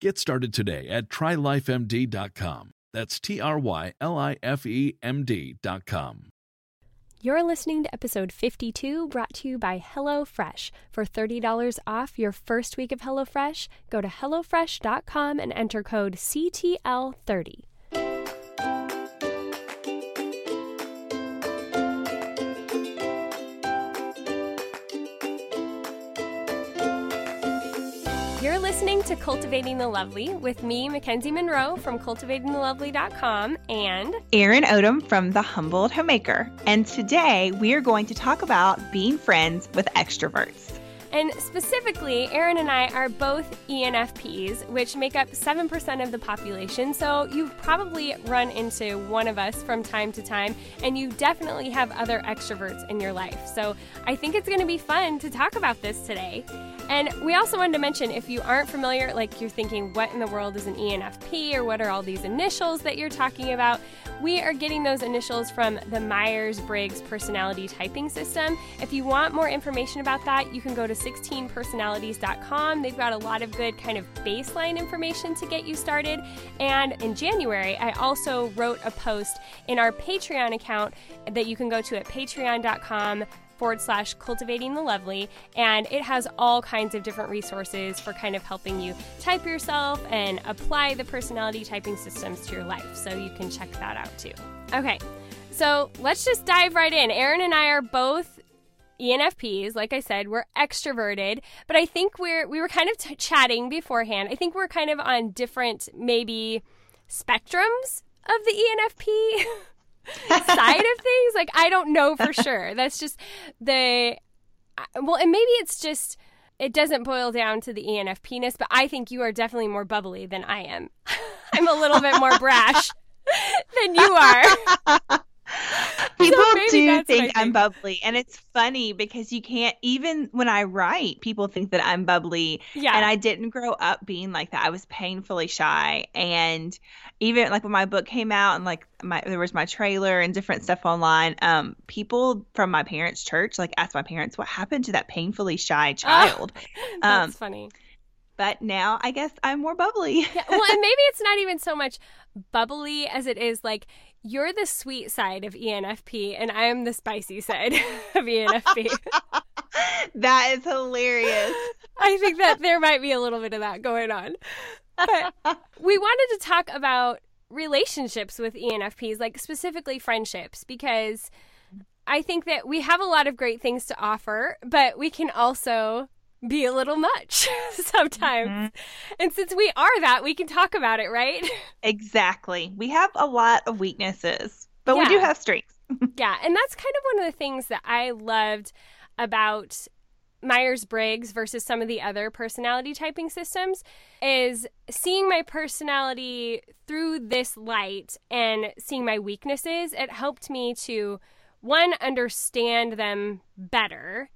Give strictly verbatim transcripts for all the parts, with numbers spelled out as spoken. Get started today at try life M D dot com. That's T R Y L I F E M D dot com. You're listening to episode fifty-two, brought to you by HelloFresh. For thirty dollars off your first week of HelloFresh, go to hello fresh dot com and enter code C T L thirty. You're listening to Cultivating the Lovely with me, Mackenzie Monroe from cultivating the lovely dot com and Erin Odom from The Humbled Homemaker. And today we are going to talk about being friends with extroverts. And specifically, Erin and I are both E N F Ps, which make up seven percent of the population. So you've probably run into one of us from time to time, and you definitely have other extroverts in your life. So I think it's going to be fun to talk about this today. And we also wanted to mention, if you aren't familiar, like you're thinking, what in the world is an E N F P, or what are all these initials that you're talking about? We are getting those initials from the Myers-Briggs personality typing system. If you want more information about that, you can go to sixteen personalities dot com. They've got a lot of good kind of baseline information to get you started. And in January, I also wrote a post in our Patreon account that you can go to at patreon.com forward slash cultivating the lovely. And it has all kinds of different resources for kind of helping you type yourself and apply the personality typing systems to your life. So you can check that out too. Okay, so let's just dive right in. Erin and I are both E N F Ps, like I said, we're extroverted, but I think we're we were kind of t- chatting beforehand. I think we're kind of on different maybe spectrums of the E N F P side of things. Like, I don't know for sure. That's just the well, and maybe it's just it doesn't boil down to the E N F P-ness, but I think you are definitely more bubbly than I am. I'm a little bit more brash than you are. People so do think I'm bubbly, and it's funny because you can't, even when I write, people think that I'm bubbly. Yeah. And I didn't grow up being like that. I was painfully shy. And even like when my book came out and like my, there was my trailer and different stuff online, um, people from my parents' church, like asked my parents, what happened to that painfully shy child? Oh, that's um, funny. But now I guess I'm more bubbly. Yeah, well, and maybe it's not even so much bubbly as it is like, you're the sweet side of E N F P, and I am the spicy side of E N F P. That is hilarious. I think that there might be a little bit of that going on. But we wanted to talk about relationships with E N F Ps, like specifically friendships, because I think that we have a lot of great things to offer, but we can also be a little much sometimes. Mm-hmm. And since we are that, we can talk about it, right? Exactly. We have a lot of weaknesses, but yeah. We do have strengths. Yeah. And that's kind of one of the things that I loved about Myers-Briggs versus some of the other personality typing systems is seeing my personality through this light and seeing my weaknesses. It helped me to, one, understand them better,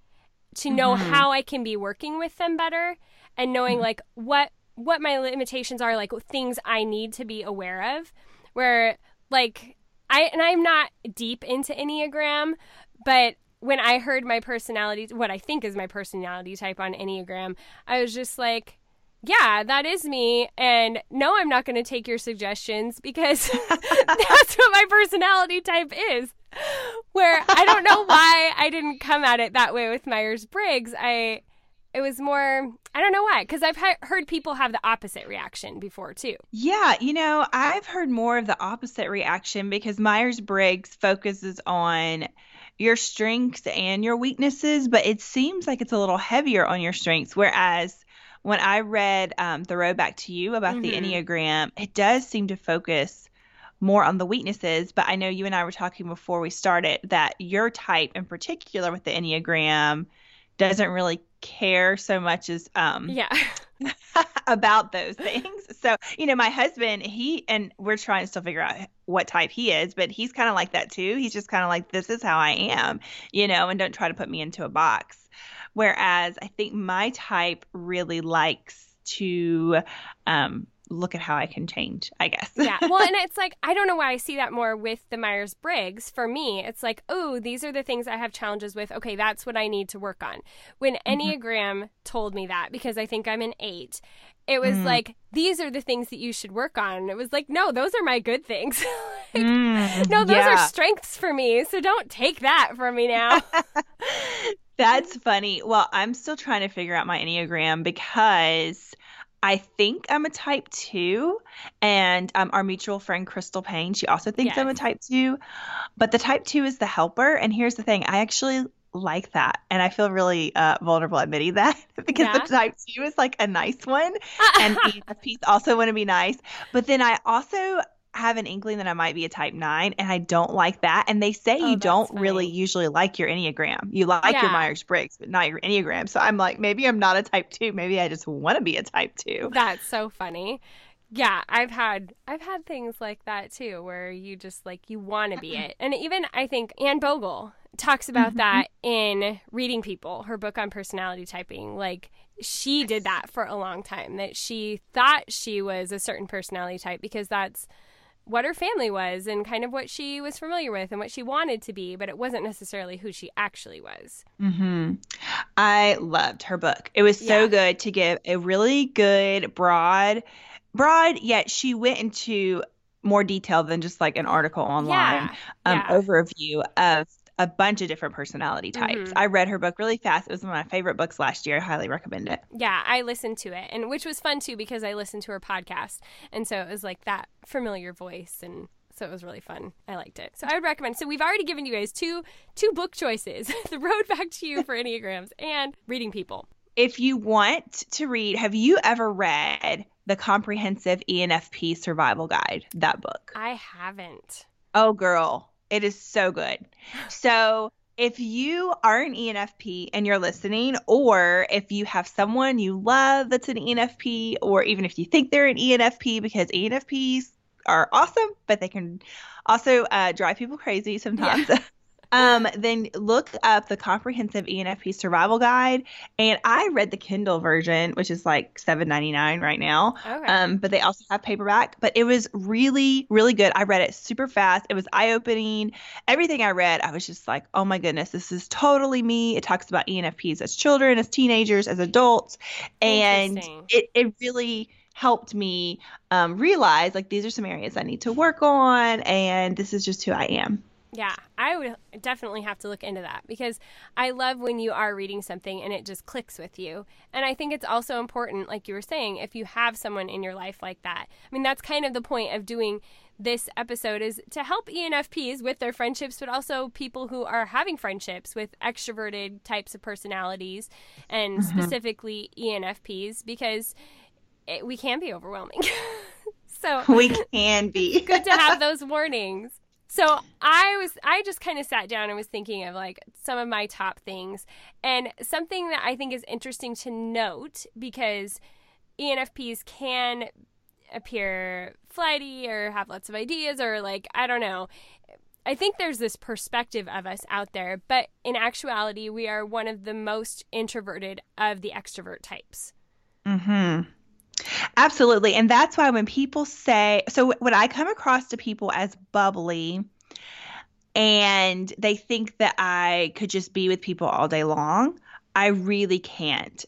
to know mm-hmm. how I can be working with them better, and knowing mm-hmm. like what what my limitations are, like things I need to be aware of, where like I and I'm not deep into Enneagram, but when I heard my personality, what I think is my personality type on Enneagram, I was just like, yeah, that is me. And no, I'm not going to take your suggestions because that's what my personality type is. Where I don't know why I didn't come at it that way with Myers-Briggs. I It was more, I don't know why, because I've he- heard people have the opposite reaction before too. Yeah, you know, I've heard more of the opposite reaction because Myers-Briggs focuses on your strengths and your weaknesses, but it seems like it's a little heavier on your strengths, whereas when I read um, The Road Back to You about mm-hmm. the Enneagram, it does seem to focus more on the weaknesses, but I know you and I were talking before we started that your type in particular with the Enneagram doesn't really care so much as um yeah about those things. So, you know, my husband, he and we're trying to still figure out what type he is, but he's kind of like that too. He's just kind of like, this is how I am, you know, and don't try to put me into a box. Whereas I think my type really likes to um look at how I can change, I guess. Yeah. Well, and it's like, I don't know why I see that more with the Myers-Briggs. For me, it's like, oh, these are the things I have challenges with. Okay, that's what I need to work on. When Enneagram mm-hmm. told me that, because I think I'm an eight, it was mm. like, these are the things that you should work on. And it was like, no, those are my good things. like, mm, no, those yeah. are strengths for me. So don't take that from me now. That's funny. Well, I'm still trying to figure out my Enneagram because I think I'm a type two, and um, our mutual friend Crystal Payne, she also thinks yes. I'm a type two, but the type two is the helper. And here's the thing. I actually like that. And I feel really uh, vulnerable admitting that because yeah. the type two is like a nice one and E N F Ps also want to be nice. But then I also have an inkling that I might be a type nine, and I don't like that. And they say oh, you don't funny. really usually like your Enneagram. You like yeah. your Myers-Briggs, but not your Enneagram. So I'm like, maybe I'm not a type two. Maybe I just want to be a type two. That's so funny. Yeah, I've had I've had things like that too, where you just like you want to be it. And even I think Anne Bogel talks about mm-hmm. that in Reading People, her book on personality typing. Like, she did that for a long time, that she thought she was a certain personality type because that's what her family was and kind of what she was familiar with and what she wanted to be, but it wasn't necessarily who she actually was. Mm-hmm. I loved her book. It was so yeah. good to give a really good, broad, broad, yet she went into more detail than just like an article online yeah. Um, yeah. overview of a bunch of different personality types. Mm-hmm. I read her book really fast. It was one of my favorite books last year. I highly recommend it. Yeah, I listened to it, and which was fun too because I listened to her podcast. And so it was like that familiar voice, and so it was really fun. I liked it. So I would recommend. So we've already given you guys two two book choices, The Road Back to You for Enneagrams and Reading People. If you want to read, have you ever read The Comprehensive E N F P Survival Guide, that book? I haven't. Oh, girl. It is so good. So if you are an E N F P and you're listening, or if you have someone you love that's an E N F P, or even if you think they're an E N F P, because E N F Ps are awesome, but they can also uh, drive people crazy sometimes. Yeah. Um, then look up The Comprehensive E N F P Survival Guide. And I read the Kindle version, which is like seven ninety-nine right now. Okay. Um, but they also have paperback. But it was really, really good. I read it super fast. It was eye-opening. Everything I read, I was just like, oh, my goodness, this is totally me. It talks about E N F Ps as children, as teenagers, as adults. And it, it really helped me um, realize, like, these are some areas I need to work on. And this is just who I am. Yeah, I would definitely have to look into that because I love when you are reading something and it just clicks with you. And I think it's also important, like you were saying, if you have someone in your life like that. I mean, that's kind of the point of doing this episode, is to help E N F Ps with their friendships, but also people who are having friendships with extroverted types of personalities and mm-hmm. specifically E N F Ps, because it, we can be overwhelming. So we can be. Good to have those warnings. So I was, I just kind of sat down and was thinking of like some of my top things, and something that I think is interesting to note, because E N F Ps can appear flighty or have lots of ideas, or like, I don't know. I think there's this perspective of us out there, but in actuality, we are one of the most introverted of the extrovert types. Mm-hmm. Absolutely. And that's why when people say, so when I come across to people as bubbly and they think that I could just be with people all day long, I really can't.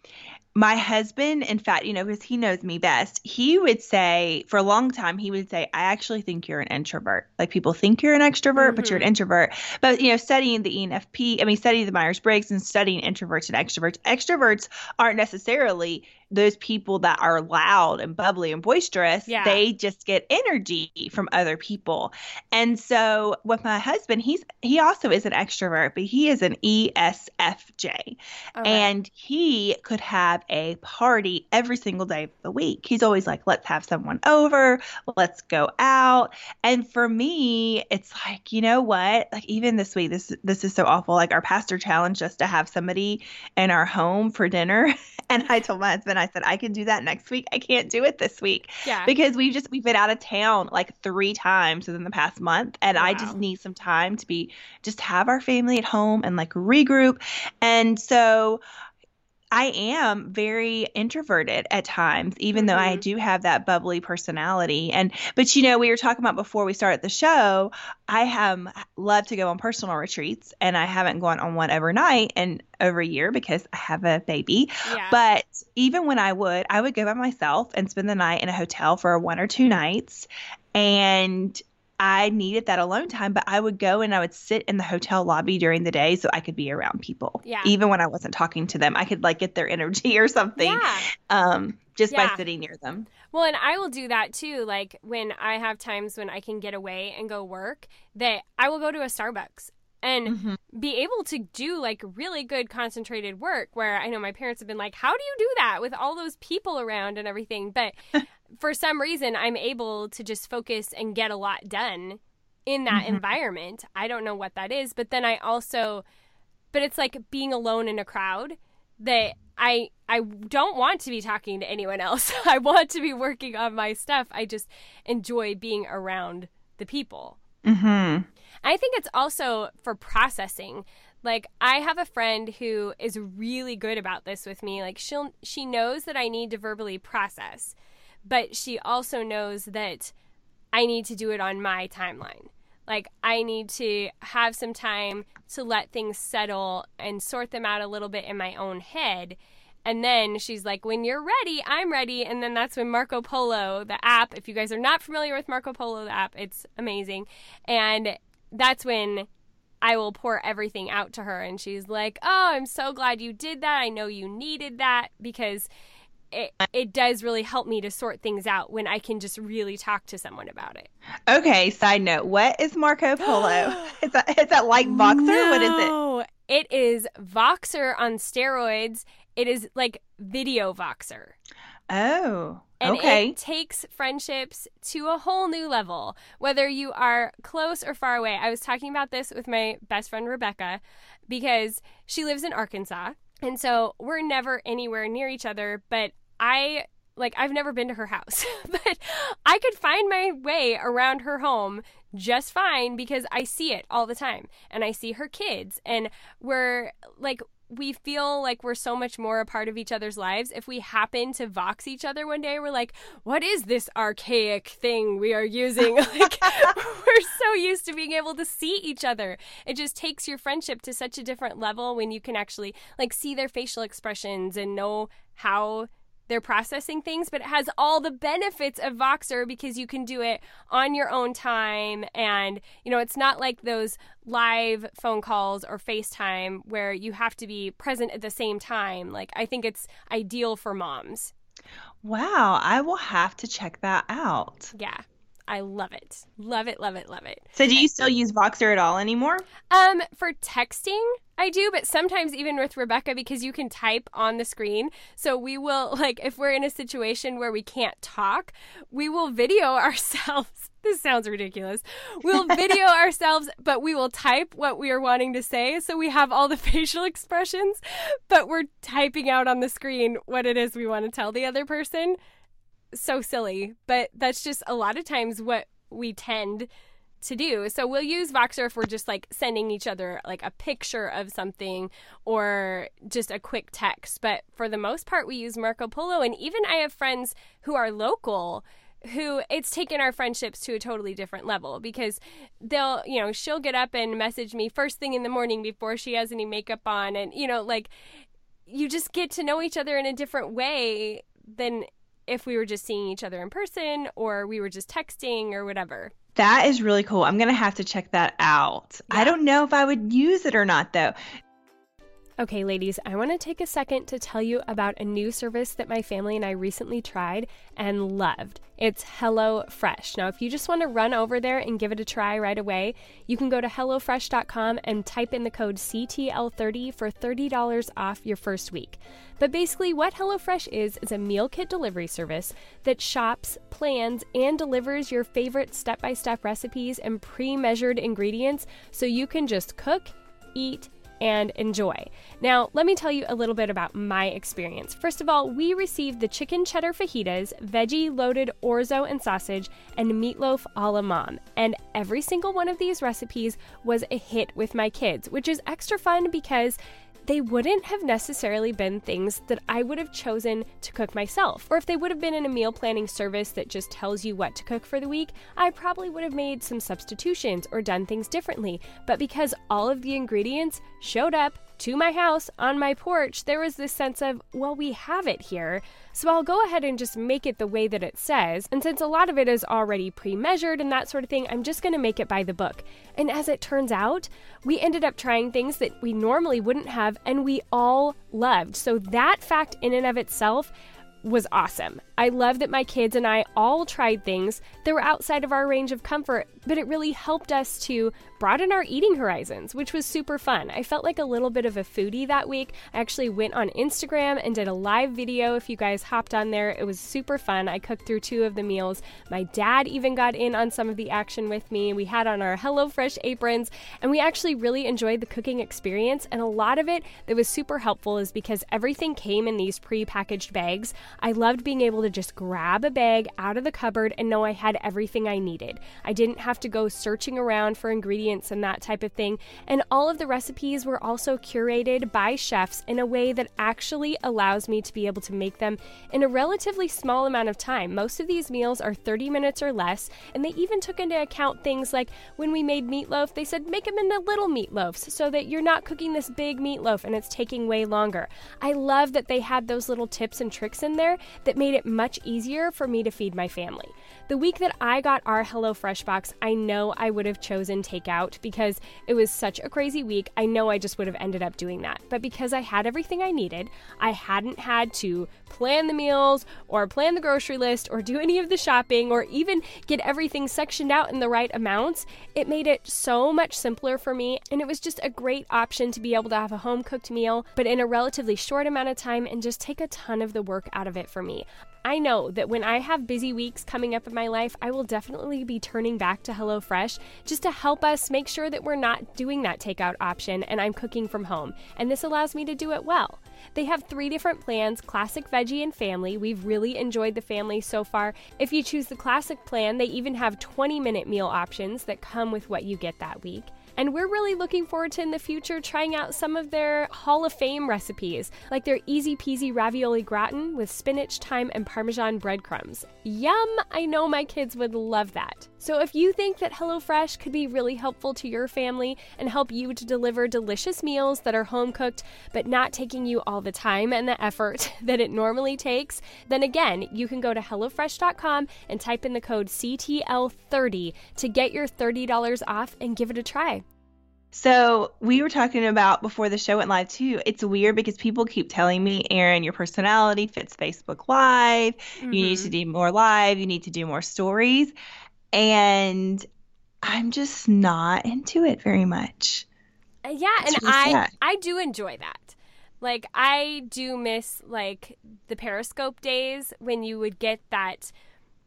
my husband, in fact, you know, because he knows me best, he would say for a long time, he would say, I actually think you're an introvert. Like, people think you're an extrovert, mm-hmm. but you're an introvert. But, you know, studying the E N F P, I mean, studying the Myers-Briggs and studying introverts and extroverts, extroverts aren't necessarily those people that are loud and bubbly and boisterous. Yeah. They just get energy from other people. And so with my husband, he's he also is an extrovert, but he is an E S F J. All right. And he could have a party every single day of the week. He's always like, let's have someone over, let's go out. And for me, it's like, you know what? Like, even this week, this this is so awful. Like, our pastor challenged us to have somebody in our home for dinner. And I told my husband, I said, I can do that next week. I can't do it this week. Yeah. Because we've just we've been out of town like three times within the past month. And wow. I just need some time to be just have our family at home and like regroup. And so I am very introverted at times, even mm-hmm. though I do have that bubbly personality. And, but you know, we were talking about before we started the show, I have love to go on personal retreats, and I haven't gone on one overnight and over a year because I have a baby. Yeah. But even when I would, I would go by myself and spend the night in a hotel for one or two nights. And I needed that alone time, but I would go and I would sit in the hotel lobby during the day so I could be around people. Yeah. Even when I wasn't talking to them, I could like get their energy or something. Yeah. Um, just yeah. by sitting near them. Well, and I will do that too. Like, when I have times when I can get away and go work, that I will go to a Starbucks and mm-hmm. be able to do like really good concentrated work, where I know my parents have been like, how do you do that with all those people around and everything? But for some reason, I'm able to just focus and get a lot done in that mm-hmm. environment. I don't know what that is. But then I also, but it's like being alone in a crowd that I I don't want to be talking to anyone else. I want to be working on my stuff. I just enjoy being around the people. Mm-hmm. I think it's also for processing. Like, I have a friend who is really good about this with me. Like, she'll she knows that I need to verbally process, but she also knows that I need to do it on my timeline. Like, I need to have some time to let things settle and sort them out a little bit in my own head. And then she's like, when you're ready, I'm ready. And then that's when Marco Polo, the app, if you guys are not familiar with Marco Polo, the app, it's amazing. And that's when I will pour everything out to her. And she's like, oh, I'm so glad you did that. I know you needed that, because It, it does really help me to sort things out when I can just really talk to someone about it. Okay, side note. What is Marco Polo? is, that, is that like Voxer? No, what is it? It is Voxer on steroids. It is like video Voxer. Oh, and okay. It takes friendships to a whole new level, whether you are close or far away. I was talking about this with my best friend, Rebecca, because she lives in Arkansas. And so we're never anywhere near each other, but I, like, I've never been to her house, but I could find my way around her home just fine because I see it all the time, and I see her kids, and we're, like, we feel like we're so much more a part of each other's lives. If we happen to Vox each other one day, we're like, what is this archaic thing we are using? Like, we're so used to being able to see each other. It just takes your friendship to such a different level when you can actually, like, see their facial expressions and know how they're processing things. But it has all the benefits of Voxer because you can do it on your own time. And, you know, it's not like those live phone calls or FaceTime where you have to be present at the same time. Like, I think it's ideal for moms. Wow. I will have to check that out. Yeah. I love it. Love it, love it, love it. So do you still use Voxer at all anymore? Um, for texting, I do, but sometimes even with Rebecca, because you can type on the screen. So we will, like, if we're in a situation where we can't talk, we will video ourselves. This sounds ridiculous. We'll video ourselves, but we will type what we are wanting to say. So we have all the facial expressions, but we're typing out on the screen what it is we want to tell the other person. So silly, but that's just a lot of times what we tend to do. So we'll use Voxer if we're just like sending each other like a picture of something or just a quick text. But for the most part, we use Marco Polo. And even I have friends who are local who it's taken our friendships to a totally different level, because they'll, you know, she'll get up and message me first thing in the morning before she has any makeup on. And, you know, like you just get to know each other in a different way than if we were just seeing each other in person or we were just texting or whatever. That is really cool. I'm going to have to check that out. Yeah. I don't know if I would use it or not, though. Okay, ladies, I want to take a second to tell you about a new service that my family and I recently tried and loved. It's HelloFresh. Now, if you just want to run over there and give it a try right away, you can go to hello fresh dot com and type in the code C T L thirty for thirty dollars off your first week. But basically what HelloFresh is, is a meal kit delivery service that shops, plans, and delivers your favorite step-by-step recipes and pre-measured ingredients so you can just cook, eat, and enjoy. Now, let me tell you a little bit about my experience. First of all, we received the chicken cheddar fajitas, veggie loaded orzo and sausage, and meatloaf a la mom. And every single one of these recipes was a hit with my kids, which is extra fun because they wouldn't have necessarily been things that I would have chosen to cook myself. Or if they would have been in a meal planning service that just tells you what to cook for the week, I probably would have made some substitutions or done things differently. But because all of the ingredients showed up to my house on my porch, there was this sense of, well, we have it here, so I'll go ahead and just make it the way that it says. And since a lot of it is already pre-measured and that sort of thing, I'm just going to make it by the book. And as it turns out, we ended up trying things that we normally wouldn't have, and we all loved. So that fact in and of itself was awesome. I love that my kids and I all tried things that were outside of our range of comfort, but it really helped us to broaden our eating horizons, which was super fun. I felt like a little bit of a foodie that week. I actually went on Instagram and did a live video. If you guys hopped on there, it was super fun. I cooked through two of the meals. My dad even got in on some of the action with me. We had on our HelloFresh aprons, and we actually really enjoyed the cooking experience. And a lot of it that was super helpful is because everything came in these pre-packaged bags. I loved being able to just grab a bag out of the cupboard and know I had everything I needed. I didn't have to go searching around for ingredients and that type of thing. And all of the recipes were also curated by chefs in a way that actually allows me to be able to make them in a relatively small amount of time. Most of these meals are thirty minutes or less, and they even took into account things like when we made meatloaf, they said make them into little meatloafs so that you're not cooking this big meatloaf and it's taking way longer. I love that they had those little tips and tricks in there that made it much easier for me to feed my family. The week that I got our HelloFresh box, I know I would have chosen takeout because it was such a crazy week. I know I just would have ended up doing that. But because I had everything I needed, I hadn't had to plan the meals or plan the grocery list or do any of the shopping or even get everything sectioned out in the right amounts. It made it so much simpler for me, and it was just a great option to be able to have a home-cooked meal, but in a relatively short amount of time and just take a ton of the work out of it for me. I know that when I have busy weeks coming up in my life, I will definitely be turning back to HelloFresh just to help us make sure that we're not doing that takeout option and I'm cooking from home. And this allows me to do it well. They have three different plans, classic, veggie, and family. We've really enjoyed the family so far. If you choose the classic plan, they even have twenty minute meal options that come with what you get that week. And we're really looking forward to in the future trying out some of their Hall of Fame recipes, like their easy peasy ravioli gratin with spinach, thyme, and Parmesan breadcrumbs. Yum! I know my kids would love that. So if you think that HelloFresh could be really helpful to your family and help you to deliver delicious meals that are home cooked, but not taking you all the time and the effort that it normally takes, then again, you can go to hello fresh dot com and type in the code C T L thirty to get your thirty dollars off and give it a try. So we were talking about before the show went live too, it's weird because people keep telling me, Erin, your personality fits Facebook Live. Mm-hmm. You need to do more live. You need to do more stories. And I'm just not into it very much. Uh, yeah. That's and really I, sad. I do enjoy that. Like I do miss like the Periscope days when you would get that,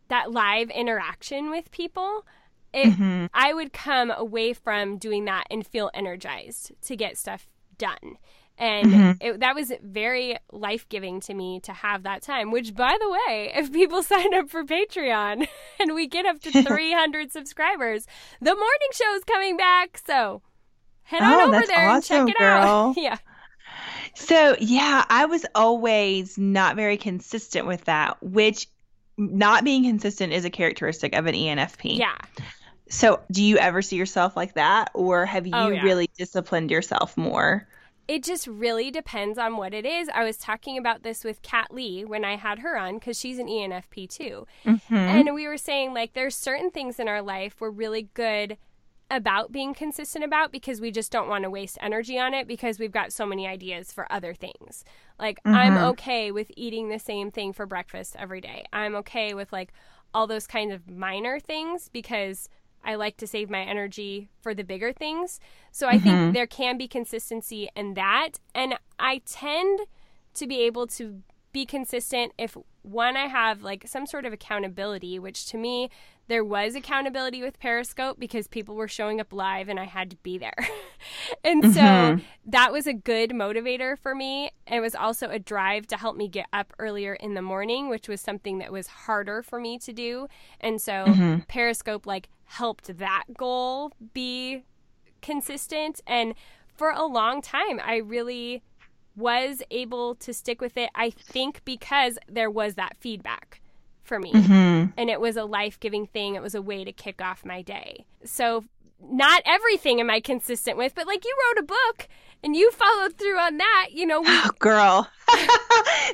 that live interaction with people. It, mm-hmm. I would come away from doing that and feel energized to get stuff done. And mm-hmm. it, that was very life-giving to me to have that time, which, by the way, if people sign up for Patreon and we get up to three hundred subscribers, the morning show is coming back. So head on oh, over that's there awesome, and check it girl. Out. Yeah. So, yeah, I was always not very consistent with that, which not being consistent is a characteristic of an E N F P. Yeah. So do you ever see yourself like that, or have you oh, yeah. really disciplined yourself more it just really depends on what it is. I was talking about this with Kat Lee when I had her on, because she's an E N F P too. Mm-hmm. And we were saying, like, there's certain things in our life we're really good about being consistent about because we just don't want to waste energy on it because we've got so many ideas for other things. Like, mm-hmm. I'm okay with eating the same thing for breakfast every day. I'm okay with, like, all those kinds of minor things because I like to save my energy for the bigger things. So I mm-hmm. think there can be consistency in that. And I tend to be able to be consistent if, one, I have, like, some sort of accountability, which to me there was accountability with Periscope because people were showing up live and I had to be there. And mm-hmm. so that was a good motivator for me. It was also a drive to help me get up earlier in the morning, which was something that was harder for me to do. And so mm-hmm. Periscope, like, helped that goal be consistent. And for a long time, I really was able to stick with it, I think, because there was that feedback for me. Mm-hmm. And it was a life-giving thing. It was a way to kick off my day. So not everything am I consistent with, but, like, you wrote a book and you followed through on that, you know. We... Oh, girl.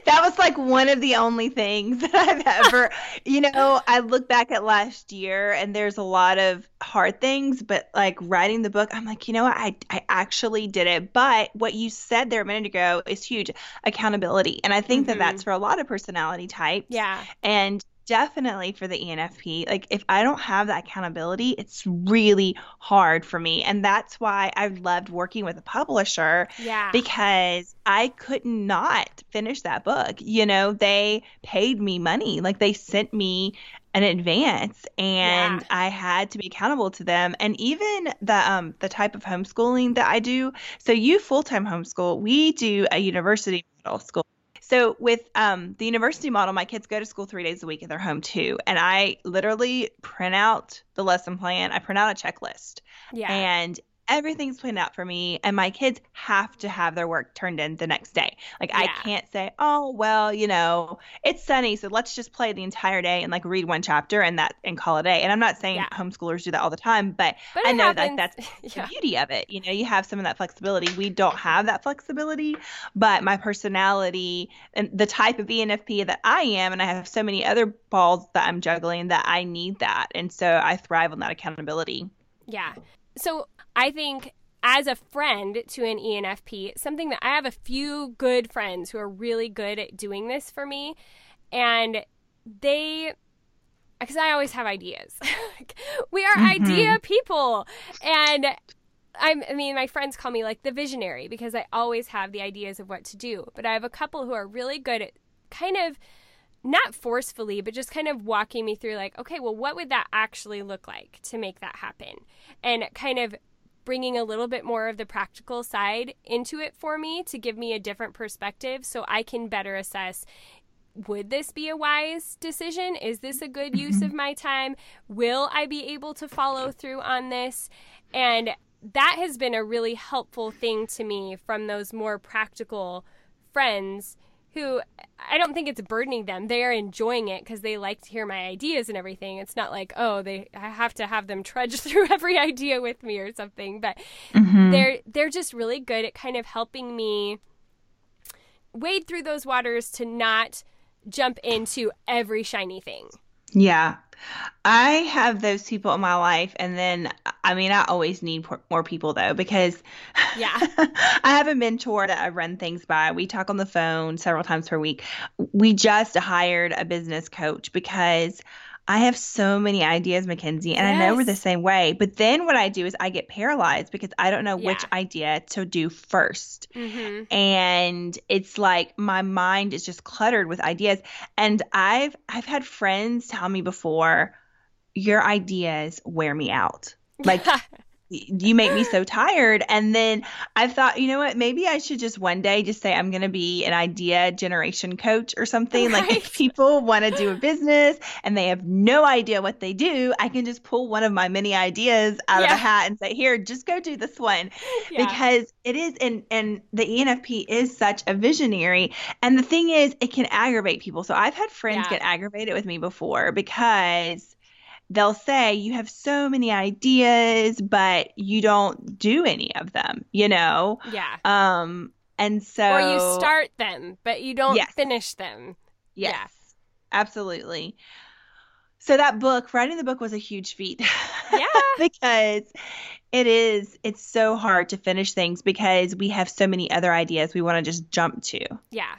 That was, like, one of the only things that I've ever, you know, I look back at last year and there's a lot of hard things, but, like, writing the book, I'm like, you know what? I, I actually did it. But what you said there a minute ago is huge, accountability. And I think mm-hmm. that that's for a lot of personality types. Yeah. And definitely for the E N F P, like, if I don't have that accountability, it's really hard for me. And that's why I loved working with a publisher, yeah. because I could not finish that book. You know, they paid me money, like, they sent me an advance, and yeah. I had to be accountable to them. And even the um the type of homeschooling that I do. So you full-time homeschool, we do a university middle school. So with um, the university model, my kids go to school three days a week and they're home two. And I literally print out the lesson plan. I print out a checklist. Yeah. And everything's planned out for me. And my kids have to have their work turned in the next day. Like, yeah. I can't say, oh, well, you know, it's sunny, so let's just play the entire day and, like, read one chapter and that and call it a day. And I'm not saying yeah. homeschoolers do that all the time, but, but I know happens. that that's yeah. the beauty of it. You know, you have some of that flexibility. We don't have that flexibility, but my personality and the type of E N F P that I am, and I have so many other balls that I'm juggling, that I need that. And so I thrive on that accountability. Yeah. So I think as a friend to an E N F P, something that I have a few good friends who are really good at doing this for me, and they, because I always have ideas. We are mm-hmm. idea people. And I'm, I mean, my friends call me, like, the visionary because I always have the ideas of what to do. But I have a couple who are really good at kind of, not forcefully, but just kind of walking me through, like, okay, well, what would that actually look like to make that happen? And kind of bringing a little bit more of the practical side into it for me to give me a different perspective so I can better assess, would this be a wise decision? Is this a good use of my time? Will I be able to follow through on this? And that has been a really helpful thing to me from those more practical friends who I don't think it's burdening them. They are enjoying it because they like to hear my ideas and everything. It's not like, oh, they I have to have them trudge through every idea with me or something. But mm-hmm. they're they're just really good at kind of helping me wade through those waters to not jump into every shiny thing. Yeah. I have those people in my life. And then, I mean, I always need more people, though, because yeah, I have a mentor that I run things by. We talk on the phone several times per week. We just hired a business coach because I have so many ideas, Mackenzie, and yes. I know we're the same way. But then what I do is I get paralyzed because I don't know yeah. which idea to do first. Mm-hmm. And it's like my mind is just cluttered with ideas. And I've I've had friends tell me before, your ideas wear me out. Like, you make me so tired. And then I've thought, you know what, maybe I should just one day just say I'm going to be an idea generation coach or something. Right. Like, if people want to do a business and they have no idea what they do, I can just pull one of my many ideas out yeah. of a hat and say, here, just go do this one. Yeah. Because it is, and, and the E N F P is such a visionary. And the thing is, it can aggravate people. So I've had friends yeah. get aggravated with me before because they'll say, you have so many ideas, but you don't do any of them, you know? Yeah. Um, and so... Or you start them, but you don't yes. finish them. Yes. Yeah. Absolutely. So that book, writing the book was a huge feat. Yeah. Because it is, it's so hard to finish things because we have so many other ideas we want to just jump to. Yeah.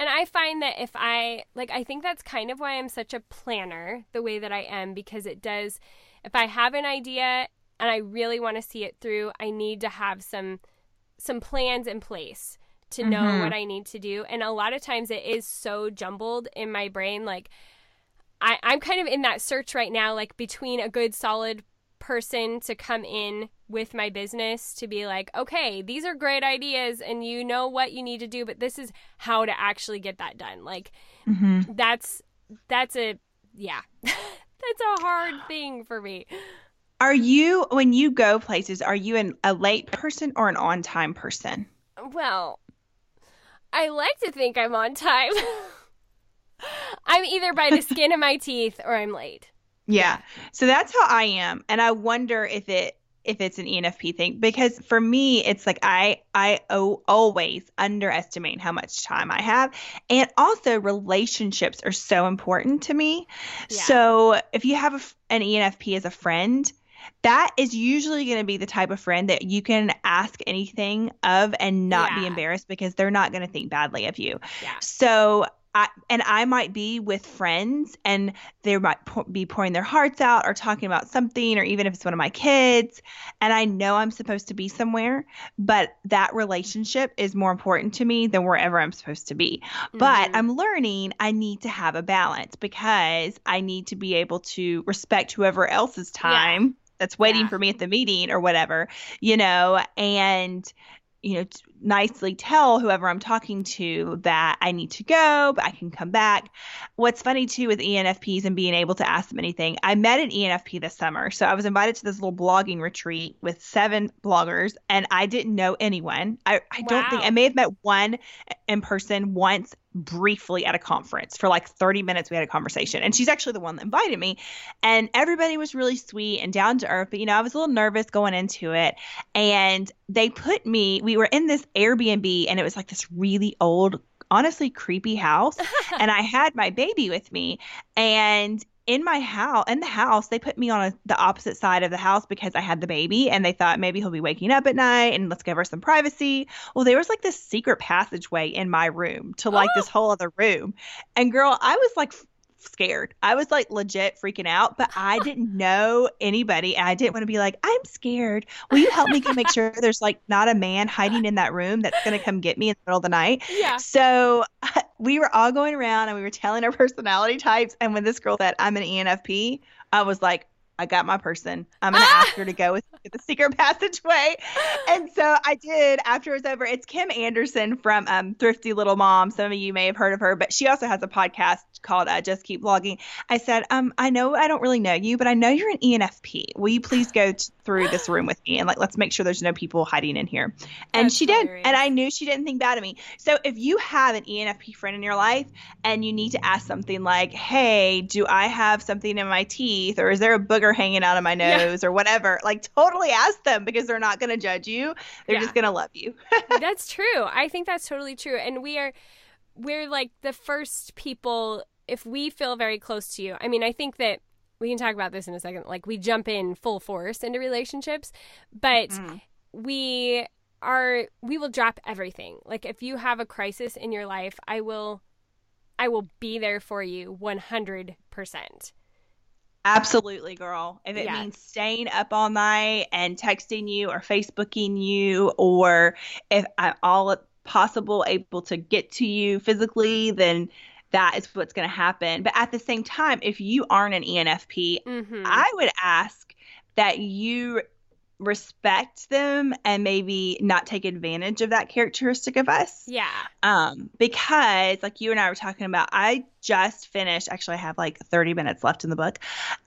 And I find that if I, like, I think that's kind of why I'm such a planner the way that I am, because it does, if I have an idea and I really want to see it through, I need to have some some plans in place to know mm-hmm. what I need to do. And a lot of times it is so jumbled in my brain. Like, I, I'm kind of in that search right now, like, between a good, solid person to come in with my business to be like, okay, these are great ideas and you know what you need to do, but this is how to actually get that done. Like mm-hmm. that's that's a yeah that's a hard thing for me. Are you, when you go places, are you an a late person or an on-time person? Well, I like to think I'm on time. I'm either by the skin of my teeth or I'm late. Yeah. So that's how I am. And I wonder if it if it's an E N F P thing, because for me, it's like I I o- always underestimate how much time I have. And also relationships are so important to me. Yeah. So if you have a, an E N F P as a friend, that is usually going to be the type of friend that you can ask anything of and not yeah. be embarrassed because they're not going to think badly of you. Yeah. So I, and I might be with friends and they might po- be pouring their hearts out or talking about something, or even if it's one of my kids, and I know I'm supposed to be somewhere, but that relationship is more important to me than wherever I'm supposed to be. Mm-hmm. But I'm learning I need to have a balance because I need to be able to respect whoever else's time yeah. that's waiting yeah. for me at the meeting or whatever, you know, and you know, t- nicely tell whoever I'm talking to that I need to go, but I can come back. What's funny too with E N F Ps and being able to ask them anything, I met an E N F P this summer. So I was invited to this little blogging retreat with seven bloggers and I didn't know anyone. I, I wow. don't think, I may have met one in person once briefly at a conference for like thirty minutes. We had a conversation and she's actually the one that invited me and everybody was really sweet and down to earth. But, you know, I was a little nervous going into it and they put me, we were in this Airbnb and it was like this really old, honestly creepy house. And I had my baby with me and in my house, in the house, they put me on a, the opposite side of the house because I had the baby and they thought maybe he'll be waking up at night and let's give her some privacy. Well, there was like this secret passageway in my room to like oh. this whole other room. And girl, I was like f- scared. I was like legit freaking out, but I didn't know anybody. I didn't want to be like, I'm scared. Will you help me go make sure there's like not a man hiding in that room that's going to come get me in the middle of the night? Yeah. So I, we were all going around and we were telling our personality types. And when this girl said, I'm an E N F P, I was like, I got my person. I'm going to ah! ask her to go with the secret passageway. And so I did after it was over. It's Kim Anderson from um, Thrifty Little Mom. Some of you may have heard of her, but she also has a podcast called uh, Just Keep Vlogging. I said, um, I know I don't really know you, but I know you're an E N F P. Will you please go t- through this room with me and like, let's make sure there's no people hiding in here. And That's she hilarious. did. And I knew she didn't think bad of me. So if you have an E N F P friend in your life and you need to ask something like, hey, do I have something in my teeth? Or is there a booger hanging out of my nose yeah. or whatever, like totally ask them because they're not going to judge you. They're yeah. just going to love you. That's true. I think that's totally true. And we are, we're like the first people, if we feel very close to you. I mean, I think that we can talk about this in a second. Like we jump in full force into relationships, but mm. we are, we will drop everything. Like if you have a crisis in your life, I will, I will be there for you one hundred percent. Absolutely, girl. If it yeah. means staying up all night and texting you or Facebooking you, or if I'm all possible able to get to you physically, then that is what's going to happen. But at the same time, if you aren't an E N F P, mm-hmm. I would ask that you respect them and maybe not take advantage of that characteristic of us. Yeah. Um, because like you and I were talking about, I just finished, actually I have like thirty minutes left in the book,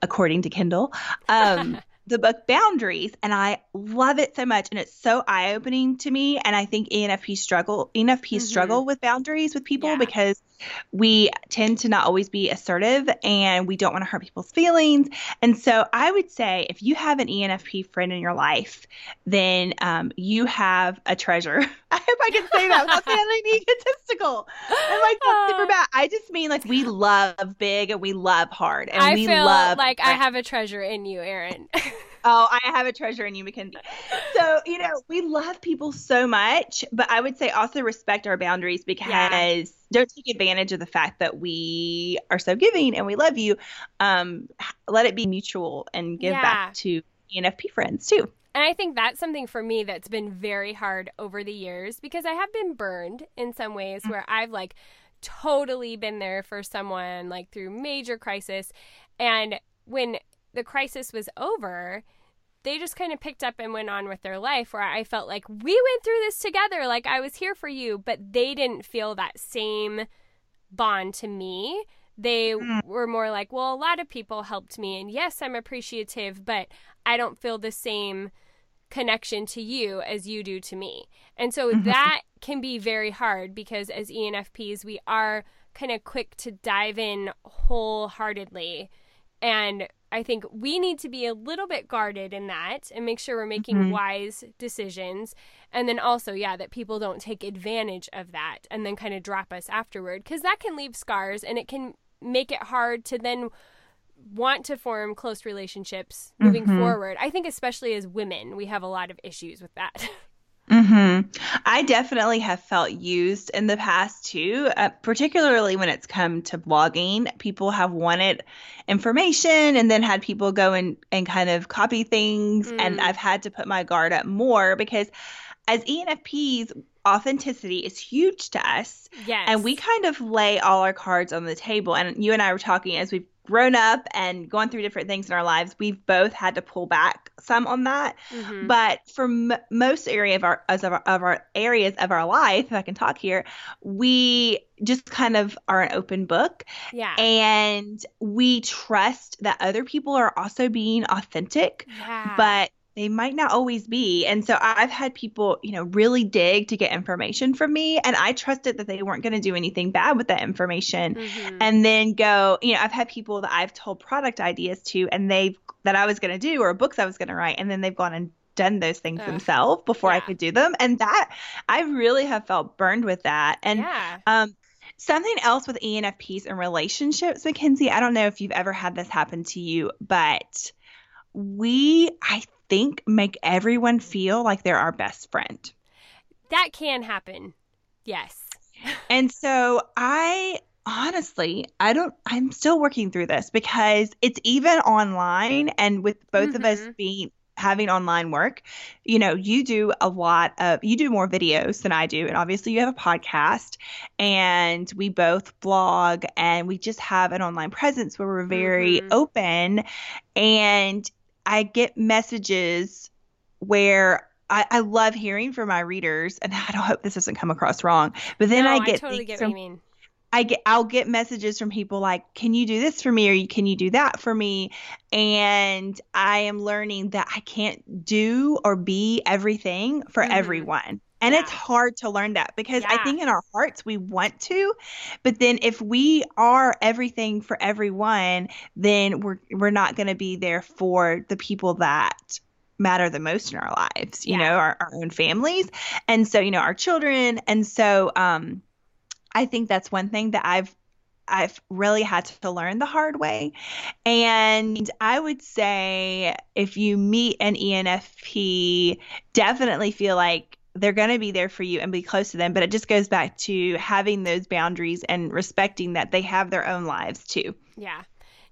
according to Kindle, um, the book Boundaries. And I love it so much. And it's so eye-opening to me. And I think E N F P struggle, E N F P mm-hmm. struggle with boundaries with people yeah. because – We tend to not always be assertive, and we don't want to hurt people's feelings. And so I would say if you have an E N F P friend in your life, then um, you have a treasure. I hope I can say that without sounding egotistical. I'm like, that's super bad. I just mean like we love big and we love hard. And I we feel love like friends. I have a treasure in you, Erin. Oh, I have a treasure in you, Mackenzie. So, you know, we love people so much, but I would say also respect our boundaries, because yeah. don't take advantage of the fact that we are so giving and we love you. Um, let it be mutual and give yeah. back to E N F P friends too. And I think that's something for me that's been very hard over the years, because I have been burned in some ways mm-hmm. where I've like totally been there for someone like through major crisis. And when the crisis was over, they just kind of picked up and went on with their life, where I felt like we went through this together, like I was here for you, but they didn't feel that same bond to me. They were more like, well, a lot of people helped me, and yes, I'm appreciative, but I don't feel the same connection to you as you do to me. And so that can be very hard, because as E N F Ps, we are kind of quick to dive in wholeheartedly, and I think we need to be a little bit guarded in that and make sure we're making mm-hmm. wise decisions. And then also, yeah, that people don't take advantage of that and then kind of drop us afterward, because that can leave scars, and it can make it hard to then want to form close relationships moving mm-hmm. forward. I think especially as women, we have a lot of issues with that. Mm-hmm. I definitely have felt used in the past too, uh, particularly when it's come to blogging. People have wanted information and then had people go in and kind of copy things. Mm-hmm. And I've had to put my guard up more, because as E N F Ps, authenticity is huge to us. Yes. And we kind of lay all our cards on the table. And you and I were talking, as we've grown up and gone through different things in our lives, we've both had to pull back some on that. Mm-hmm. But for m- most area of our, as of our of our areas of our life, if I can talk here, we just kind of are an open book. Yeah. And we trust that other people are also being authentic. Yeah. But they might not always be. And so I've had people, you know, really dig to get information from me, and I trusted that they weren't going to do anything bad with that information. Mm-hmm. And then go, you know, I've had people that I've told product ideas to, and they've, that I was going to do, or books I was going to write, and then they've gone and done those things uh, themselves before yeah. I could do them. And that, I really have felt burned with that. And, yeah. um, something else with E N F Ps and relationships, Mackenzie, I don't know if you've ever had this happen to you, but we, I think, make everyone feel like they're our best friend. That can happen. Yes. And so I honestly, I don't, I'm still working through this, because it's even online, and with both mm-hmm. of us being, having online work, you know, you do a lot of, you do more videos than I do. And obviously you have a podcast, and we both blog, and we just have an online presence where we're very mm-hmm. open. And I get messages where I, I love hearing from my readers, and I don't, hope this doesn't come across wrong, but then no, I get, I totally get what you mean. I get, I'll get messages from people like, can you do this for me? Or can you do that for me? And I am learning that I can't do or be everything for mm-hmm. everyone. And yeah. it's hard to learn that, because yeah. I think in our hearts we want to, but then if we are everything for everyone, then we're we're not going to be there for the people that matter the most in our lives, you yeah. know, our, our own families. And so, you know, our children. And so um, I think that's one thing that I've I've really had to learn the hard way. And I would say if you meet an E N F P, definitely feel like they're going to be there for you and be close to them. But it just goes back to having those boundaries and respecting that they have their own lives too. Yeah.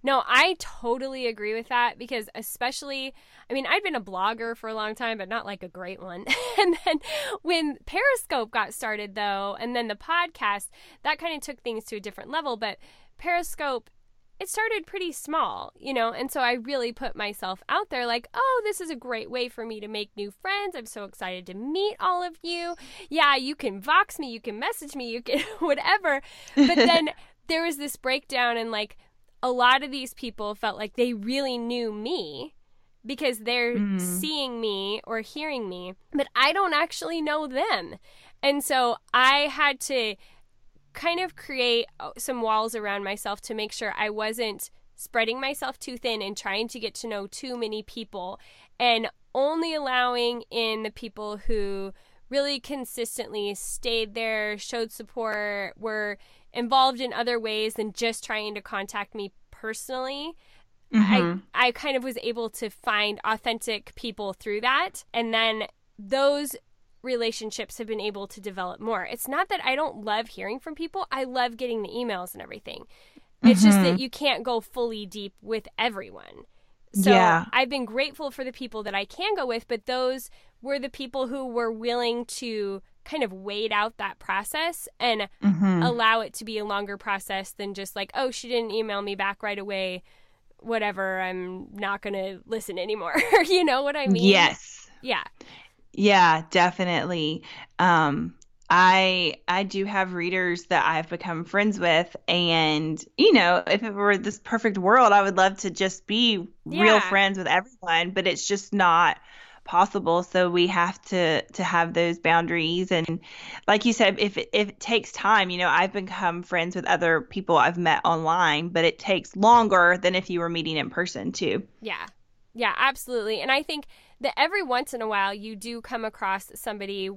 No, I totally agree with that, because especially, I mean, I'd been a blogger for a long time, but not like a great one. And then when Periscope got started though, and then the podcast, that kind of took things to a different level. But Periscope, it started pretty small, you know, and so I really put myself out there like, oh, this is a great way for me to make new friends. I'm so excited to meet all of you. Yeah, you can Vox me, you can message me, you can whatever. But then there was this breakdown, and like a lot of these people felt like they really knew me because they're mm. seeing me or hearing me, but I don't actually know them. And so I had to kind of create some walls around myself to make sure I wasn't spreading myself too thin and trying to get to know too many people, and only allowing in the people who really consistently stayed there, showed support, were involved in other ways than just trying to contact me personally. Mm-hmm. I, I kind of was able to find authentic people through that. And then those relationships have been able to develop more. It's not that I don't love hearing from people. I love getting the emails and everything. It's mm-hmm. just that you can't go fully deep with everyone. So yeah. I've been grateful for the people that I can go with, but those were the people who were willing to kind of wait out that process and mm-hmm. allow it to be a longer process than just like, oh, she didn't email me back right away, whatever, I'm not going to listen anymore. You know what I mean? Yes. Yeah. Yeah, definitely. Um, I I do have readers that I've become friends with, and, you know, if it were this perfect world, I would love to just be yeah. real friends with everyone, but it's just not possible. So we have to to have those boundaries. And like you said, if it, if it takes time, you know, I've become friends with other people I've met online, but it takes longer than if you were meeting in person too. Yeah. Yeah, absolutely. And I think that every once in a while you do come across somebody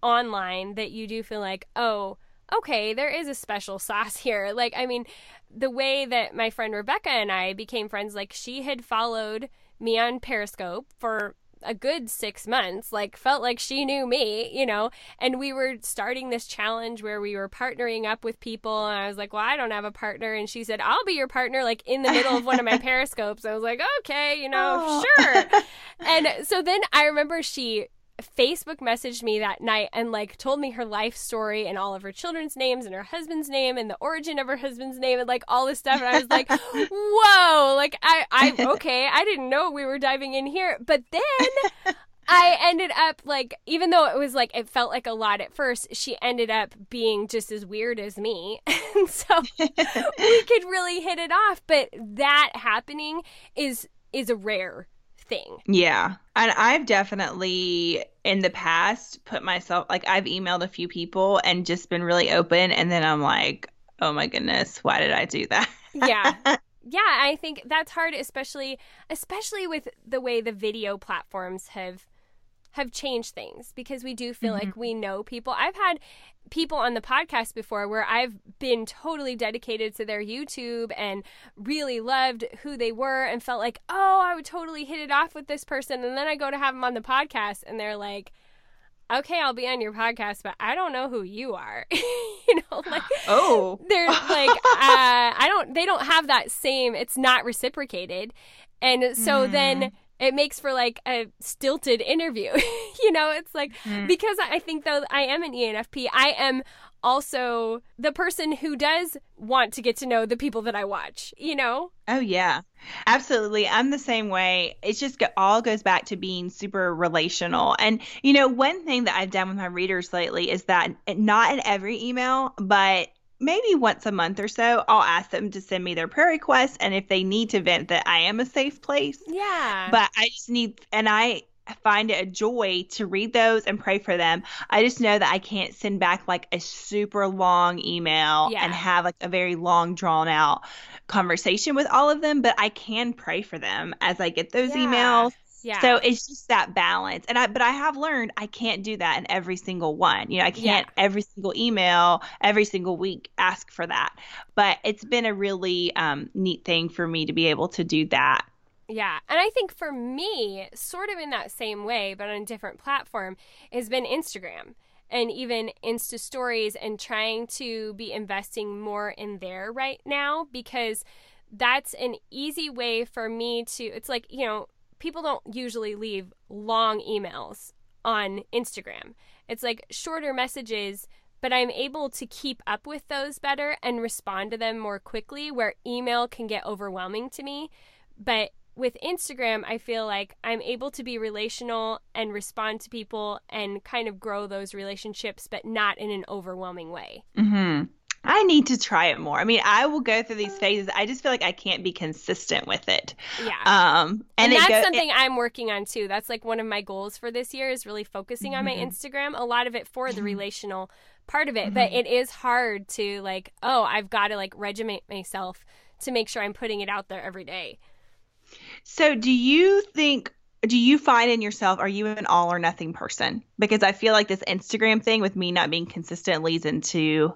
online that you do feel like, oh, okay, there is a special sauce here. Like, I mean, the way that my friend Rebecca and I became friends, like, she had followed me on Periscope for a good six months, like, felt like she knew me, you know, and we were starting this challenge where we were partnering up with people, and I was like, well, I don't have a partner, and she said, I'll be your partner, like, in the middle of one of my Periscopes. I was like, okay, you know, oh. sure. And so then I remember she Facebook messaged me that night and, like, told me her life story and all of her children's names and her husband's name and the origin of her husband's name and, like, all this stuff. And I was like, whoa, like, I, I, okay, I didn't know we were diving in here. But then I ended up, like, even though it was, like, it felt like a lot at first, she ended up being just as weird as me. And so we could really hit it off. But that happening is, is a rare thing. Yeah. And I've definitely in the past put myself, like, I've emailed a few people and just been really open, and then I'm like, oh my goodness, why did I do that? Yeah. Yeah, I think that's hard, especially especially with the way the video platforms have have changed things, because we do feel mm-hmm. like we know people. I've had people on the podcast before where I've been totally dedicated to their YouTube and really loved who they were and felt like, oh, I would totally hit it off with this person. And then I go to have them on the podcast and they're like, okay, I'll be on your podcast, but I don't know who you are. You know, like, oh, they're like, uh, I don't, they don't have that same, it's not reciprocated. And so mm. then it makes for, like, a stilted interview, you know, it's like, mm-hmm. because I think, though, I am an E N F P, I am also the person who does want to get to know the people that I watch, you know? Oh, yeah, absolutely. I'm the same way. It's just all goes back to being super relational. And, you know, one thing that I've done with my readers lately is that not in every email, but maybe once a month or so, I'll ask them to send me their prayer requests, and if they need to vent, that I am a safe place. Yeah. But I just need, and I find it a joy to read those and pray for them. I just know that I can't send back, like, a super long email yeah. and have, like, a very long, drawn out conversation with all of them, but I can pray for them as I get those yeah. emails. Yeah. So it's just that balance. And I, but I have learned I can't do that in every single one. You know, I can't yeah. every single email, every single week ask for that. But it's been a really um, neat thing for me to be able to do that. Yeah. And I think for me, sort of in that same way, but on a different platform, has been Instagram and even Insta stories, and trying to be investing more in there right now, because that's an easy way for me to, it's like, you know, people don't usually leave long emails on Instagram. It's like shorter messages, but I'm able to keep up with those better and respond to them more quickly, where email can get overwhelming to me. But with Instagram, I feel like I'm able to be relational and respond to people and kind of grow those relationships, but not in an overwhelming way. Mm-hmm. I need to try it more. I mean, I will go through these phases. I just feel like I can't be consistent with it. Yeah. Um, and, and that's go- something it- I'm working on too. That's like one of my goals for this year is really focusing mm-hmm. on my Instagram, a lot of it for the relational part of it. Mm-hmm. But it is hard to like, oh, I've got to like regiment myself to make sure I'm putting it out there every day. So do you think, do you find in yourself, are you an all or nothing person? Because I feel like this Instagram thing with me not being consistent leads into,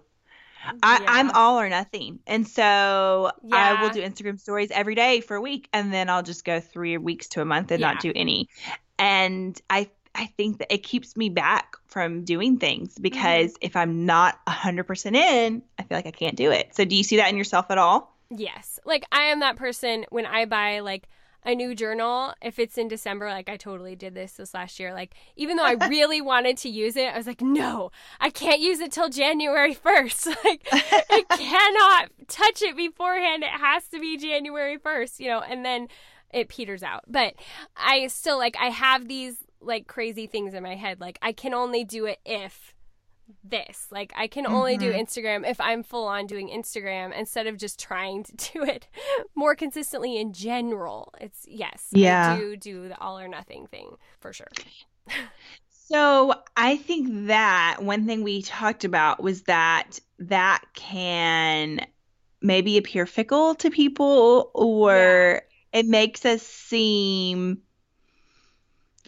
I, yeah. I'm all or nothing. And so yeah. I will do Instagram stories every day for a week, and then I'll just go three weeks to a month and yeah. not do any. And I I think that it keeps me back from doing things because mm-hmm. if I'm not one hundred percent in, I feel like I can't do it. So do you see that in yourself at all? Yes. Like I am that person when I buy like a new journal, if it's in December, like I totally did this this last year. Like even though I really wanted to use it, I was like, no, I can't use it till January first. Like I cannot touch it beforehand. It has to be January first, you know, and then it peters out. But I still like I have these like crazy things in my head. Like I can only do it if this. Like I can only mm-hmm. do Instagram if I'm full on doing Instagram instead of just trying to do it more consistently in general. It's yes, yeah. I do do the all or nothing thing for sure. So I think that one thing we talked about was that that can maybe appear fickle to people, or yeah. it makes us seem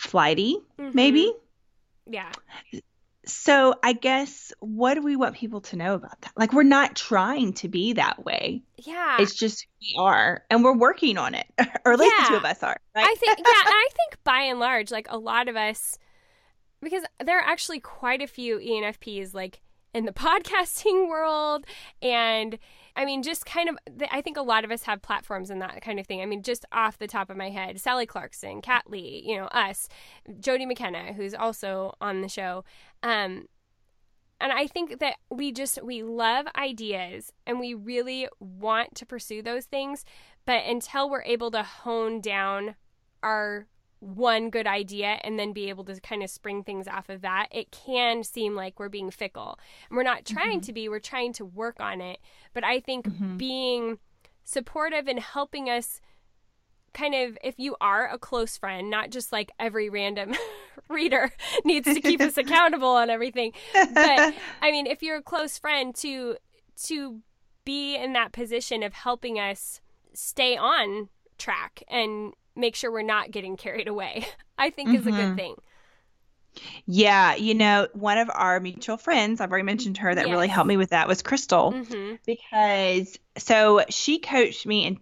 flighty, mm-hmm. maybe. Yeah. So I guess what do we want people to know about that? Like we're not trying to be that way. Yeah. It's just we are, and we're working on it. Or at least yeah. the two of us are. Right? I think yeah, and I think by and large, like a lot of us, because there are actually quite a few E N F Ps like in the podcasting world, and I mean, just kind of, I think a lot of us have platforms and that kind of thing. I mean, just off the top of my head, Sally Clarkson, Kat Lee, you know, us, Jody McKenna, who's also on the show. Um, and I think that we just, we love ideas and we really want to pursue those things. But until we're able to hone down our one good idea and then be able to kind of spring things off of that, it can seem like we're being fickle. And we're not trying mm-hmm. to be, we're trying to work on it. But I think mm-hmm. being supportive and helping us kind of, if you are a close friend, not just like every random reader needs to keep us accountable on everything. But I mean, if you're a close friend to, to be in that position of helping us stay on track and make sure we're not getting carried away, I think mm-hmm. is a good thing. Yeah. You know, one of our mutual friends, I've already mentioned her, that yes. really helped me with that was Crystal. Mm-hmm. Because so she coached me in,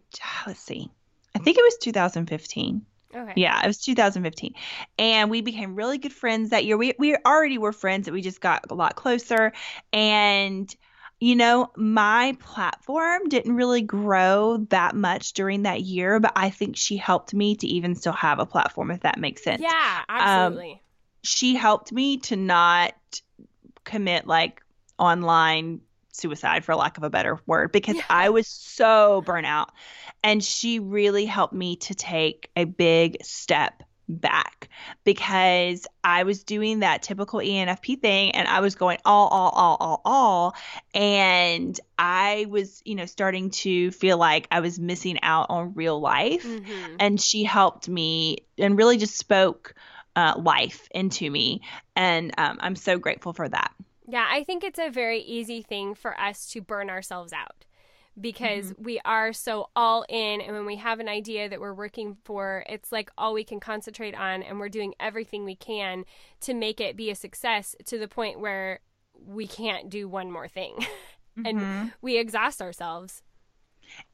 let's see, I think it was two thousand fifteen. Okay. Yeah, it was two thousand fifteen. And we became really good friends that year. We, we already were friends, but we just got a lot closer. And you know, my platform didn't really grow that much during that year, but I think she helped me to even still have a platform, if that makes sense. Yeah, absolutely. Um, she helped me to not commit like online suicide, for lack of a better word, because yeah. I was so burnt out. And she really helped me to take a big step back because I was doing that typical E N F P thing, and I was going all, all, all, all, all. And I was, you know, starting to feel like I was missing out on real life. Mm-hmm. And she helped me and really just spoke uh, life into me. And um, I'm so grateful for that. Yeah, I think it's a very easy thing for us to burn ourselves out, because mm-hmm. we are so all in, and when we have an idea that we're working for, it's like all we can concentrate on, and we're doing everything we can to make it be a success to the point where we can't do one more thing mm-hmm. and we exhaust ourselves.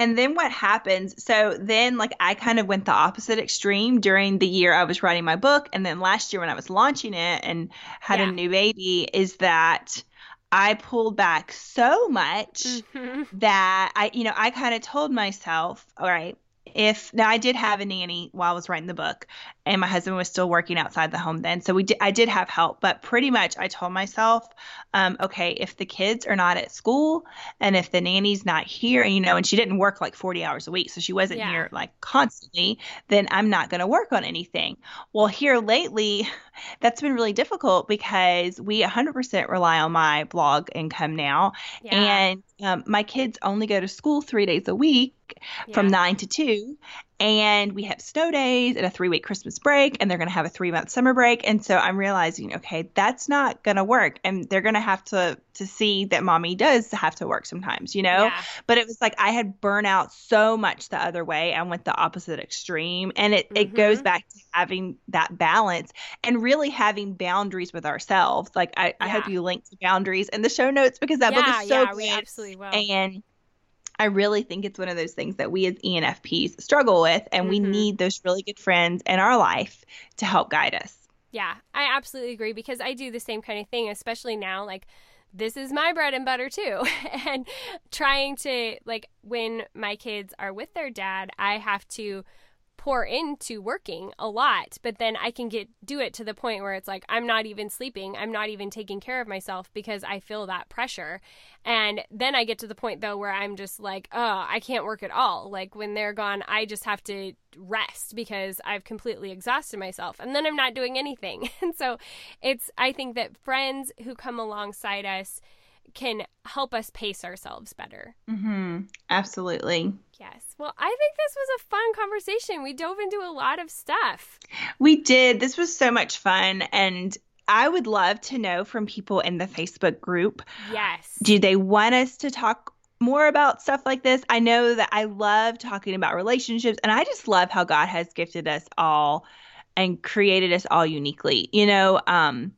And then what happens, so then like I kind of went the opposite extreme during the year I was writing my book, and then last year when I was launching it and had yeah. a new baby, is that I pulled back so much mm-hmm. that I, you know, I kind of told myself, all right, if now I did have a nanny while I was writing the book, and my husband was still working outside the home then. So we did, I did have help, but pretty much I told myself, um, okay, if the kids are not at school and if the nanny's not here, and you know, and she didn't work like forty hours a week, so she wasn't yeah. here like constantly, then I'm not going to work on anything. Well, here lately, that's been really difficult because we one hundred percent rely on my blog income now. Yeah. And um, my kids only go to school three days a week. Yeah. From nine to two, and we have snow days and a three-week Christmas break, and they're going to have a three-month summer break. And so I'm realizing, okay, that's not going to work, and they're going to have to to see that mommy does have to work sometimes, you know. Yeah. But it was like I had burned out so much the other way. I went the opposite extreme, and it mm-hmm. it goes back to having that balance and really having boundaries with ourselves. Like I, yeah. I hope you link to Boundaries in the show notes, because that yeah, book is so yeah, good. We absolutely will. And I really think it's one of those things that we as E N F Ps struggle with, and mm-hmm. we need those really good friends in our life to help guide us. Yeah, I absolutely agree, because I do the same kind of thing, especially now, like this is my bread and butter too. And trying to, like, when my kids are with their dad, I have to pour into working a lot, but then I can get do it to the point where it's like I'm not even sleeping, I'm not even taking care of myself because I feel that pressure. And then I get to the point though where I'm just like, oh, I can't work at all. Like when they're gone, I just have to rest because I've completely exhausted myself, and then I'm not doing anything. And so it's, I think that friends who come alongside us can help us pace ourselves better. Mm-hmm. Absolutely. Yes. Well, I think this was a fun conversation. We dove into a lot of stuff. We did. This was so much fun. And I would love to know from people in the Facebook group. Yes. Do they want us to talk more about stuff like this? I know that I love talking about relationships, and I just love how God has gifted us all and created us all uniquely. You know, um,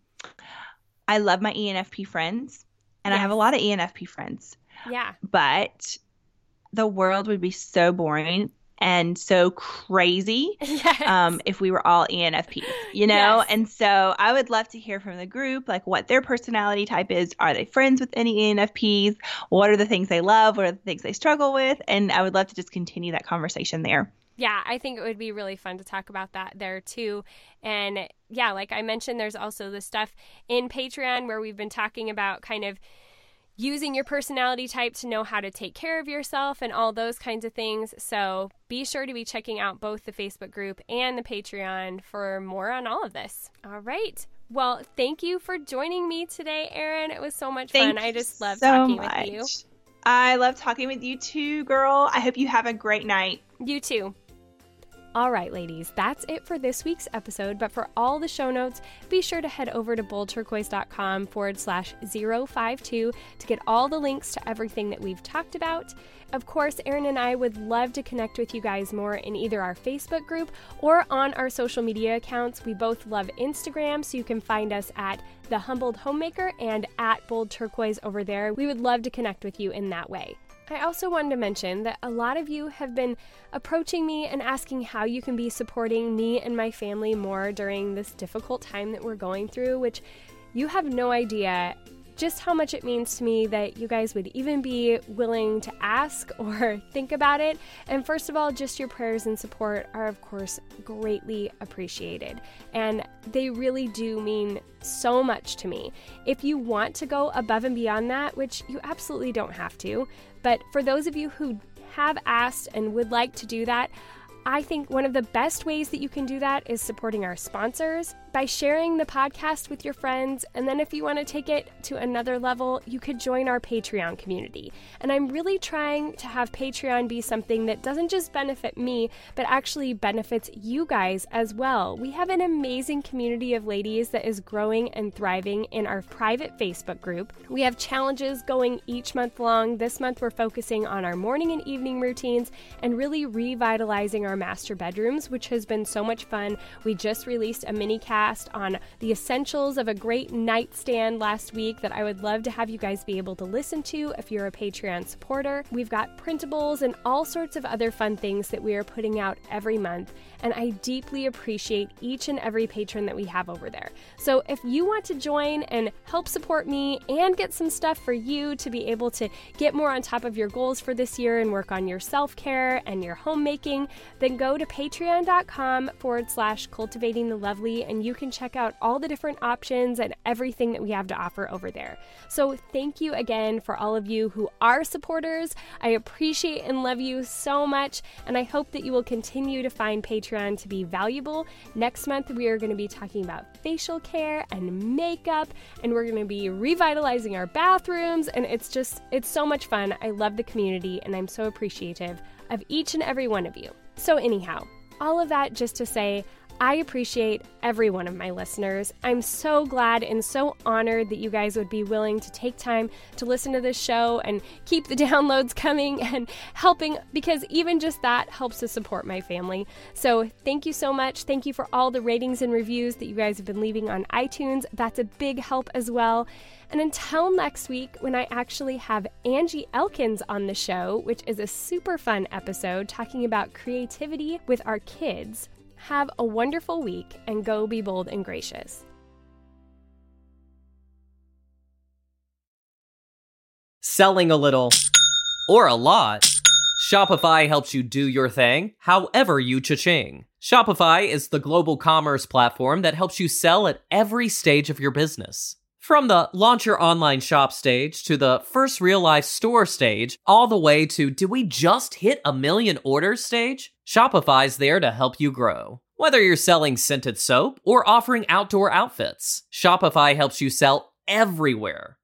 I love my E N F P friends. And yes. I have a lot of E N F P friends. Yeah. But the world would be so boring and so crazy yes. um, if we were all E N F Ps, you know? Yes. And so I would love to hear from the group, like what their personality type is. Are they friends with any E N F Ps? What are the things they love? What are the things they struggle with? And I would love to just continue that conversation there. Yeah, I think it would be really fun to talk about that there too. And yeah, like I mentioned, there's also the stuff in Patreon where we've been talking about kind of using your personality type to know how to take care of yourself and all those kinds of things. So be sure to be checking out both the Facebook group and the Patreon for more on all of this. All right. Well, thank you for joining me today, Erin. It was so much fun. I just love talking with you. I love talking with you too, girl. I hope you have a great night. You too. All right, ladies, that's it for this week's episode. But for all the show notes, be sure to head over to boldturquoise.com forward slash 052 to get all the links to everything that we've talked about. Of course, Erin and I would love to connect with you guys more in either our Facebook group or on our social media accounts. We both love Instagram, so you can find us at The Humbled Homemaker and at Bold Turquoise over there. We would love to connect with you in that way. I also wanted to mention that a lot of you have been approaching me and asking how you can be supporting me and my family more during this difficult time that we're going through, which you have no idea just how much it means to me that you guys would even be willing to ask or think about it. And first of all, just your prayers and support are, of course, greatly appreciated. And they really do mean so much to me. If you want to go above and beyond that, which you absolutely don't have to, but for those of you who have asked and would like to do that, I think one of the best ways that you can do that is supporting our sponsors by sharing the podcast with your friends. And then if you want to take it to another level, you could join our Patreon community. And I'm really trying to have Patreon be something that doesn't just benefit me, but actually benefits you guys as well. We have an amazing community of ladies that is growing and thriving in our private Facebook group. We have challenges going each month long. This month we're focusing on our morning and evening routines and really revitalizing our master bedrooms, which has been so much fun. We just released a mini cast podcast on the essentials of a great nightstand last week that I would love to have you guys be able to listen to if you're a Patreon supporter. We've got printables and all sorts of other fun things that we are putting out every month, and I deeply appreciate each and every patron that we have over there. So if you want to join and help support me and get some stuff for you to be able to get more on top of your goals for this year and work on your self-care and your homemaking, then go to patreon.com forward slash cultivating the lovely, and you can check out all the different options and everything that we have to offer over there. So thank you again for all of you who are supporters. I appreciate and love you so much, and I hope that you will continue to find Patreon to be valuable. Next month, we are going to be talking about facial care and makeup, and we're going to be revitalizing our bathrooms, and it's just, it's so much fun. I love the community, and I'm so appreciative of each and every one of you. So anyhow, all of that just to say, I appreciate every one of my listeners. I'm so glad and so honored that you guys would be willing to take time to listen to this show and keep the downloads coming and helping, because even just that helps to support my family. So thank you so much. Thank you for all the ratings and reviews that you guys have been leaving on iTunes. That's a big help as well. And until next week, when I actually have Angie Elkins on the show, which is a super fun episode talking about creativity with our kids, have a wonderful week and go be bold and gracious. Selling a little or a lot, Shopify helps you do your thing, however you cha-ching. Shopify is the global commerce platform that helps you sell at every stage of your business. From the launch your online shop stage to the first real life store stage, all the way to did we just hit a million orders stage? Shopify's there to help you grow. Whether you're selling scented soap or offering outdoor outfits, Shopify helps you sell everywhere.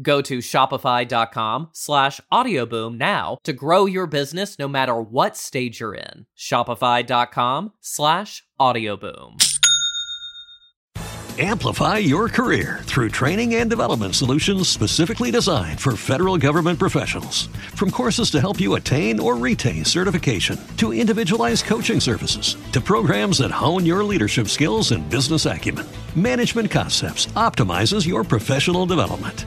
Go to shopify.com slash audioboom now to grow your business no matter what stage you're in. Shopify.com slash audioboom. Amplify your career through training and development solutions specifically designed for federal government professionals. From courses to help you attain or retain certification, to individualized coaching services, to programs that hone your leadership skills and business acumen, Management Concepts optimizes your professional development.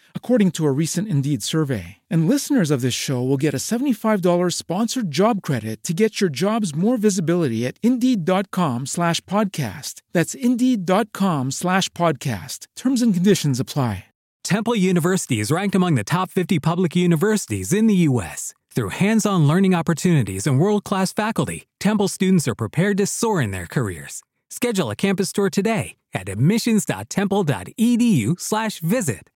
according to a recent Indeed survey. And listeners of this show will get a seventy-five dollars sponsored job credit to get your jobs more visibility at Indeed.com slash podcast. That's Indeed.com slash podcast. Terms and conditions apply. Temple University is ranked among the top fifty public universities in the U S Through hands-on learning opportunities and world-class faculty, Temple students are prepared to soar in their careers. Schedule a campus tour today at admissions dot temple dot edu slash visit.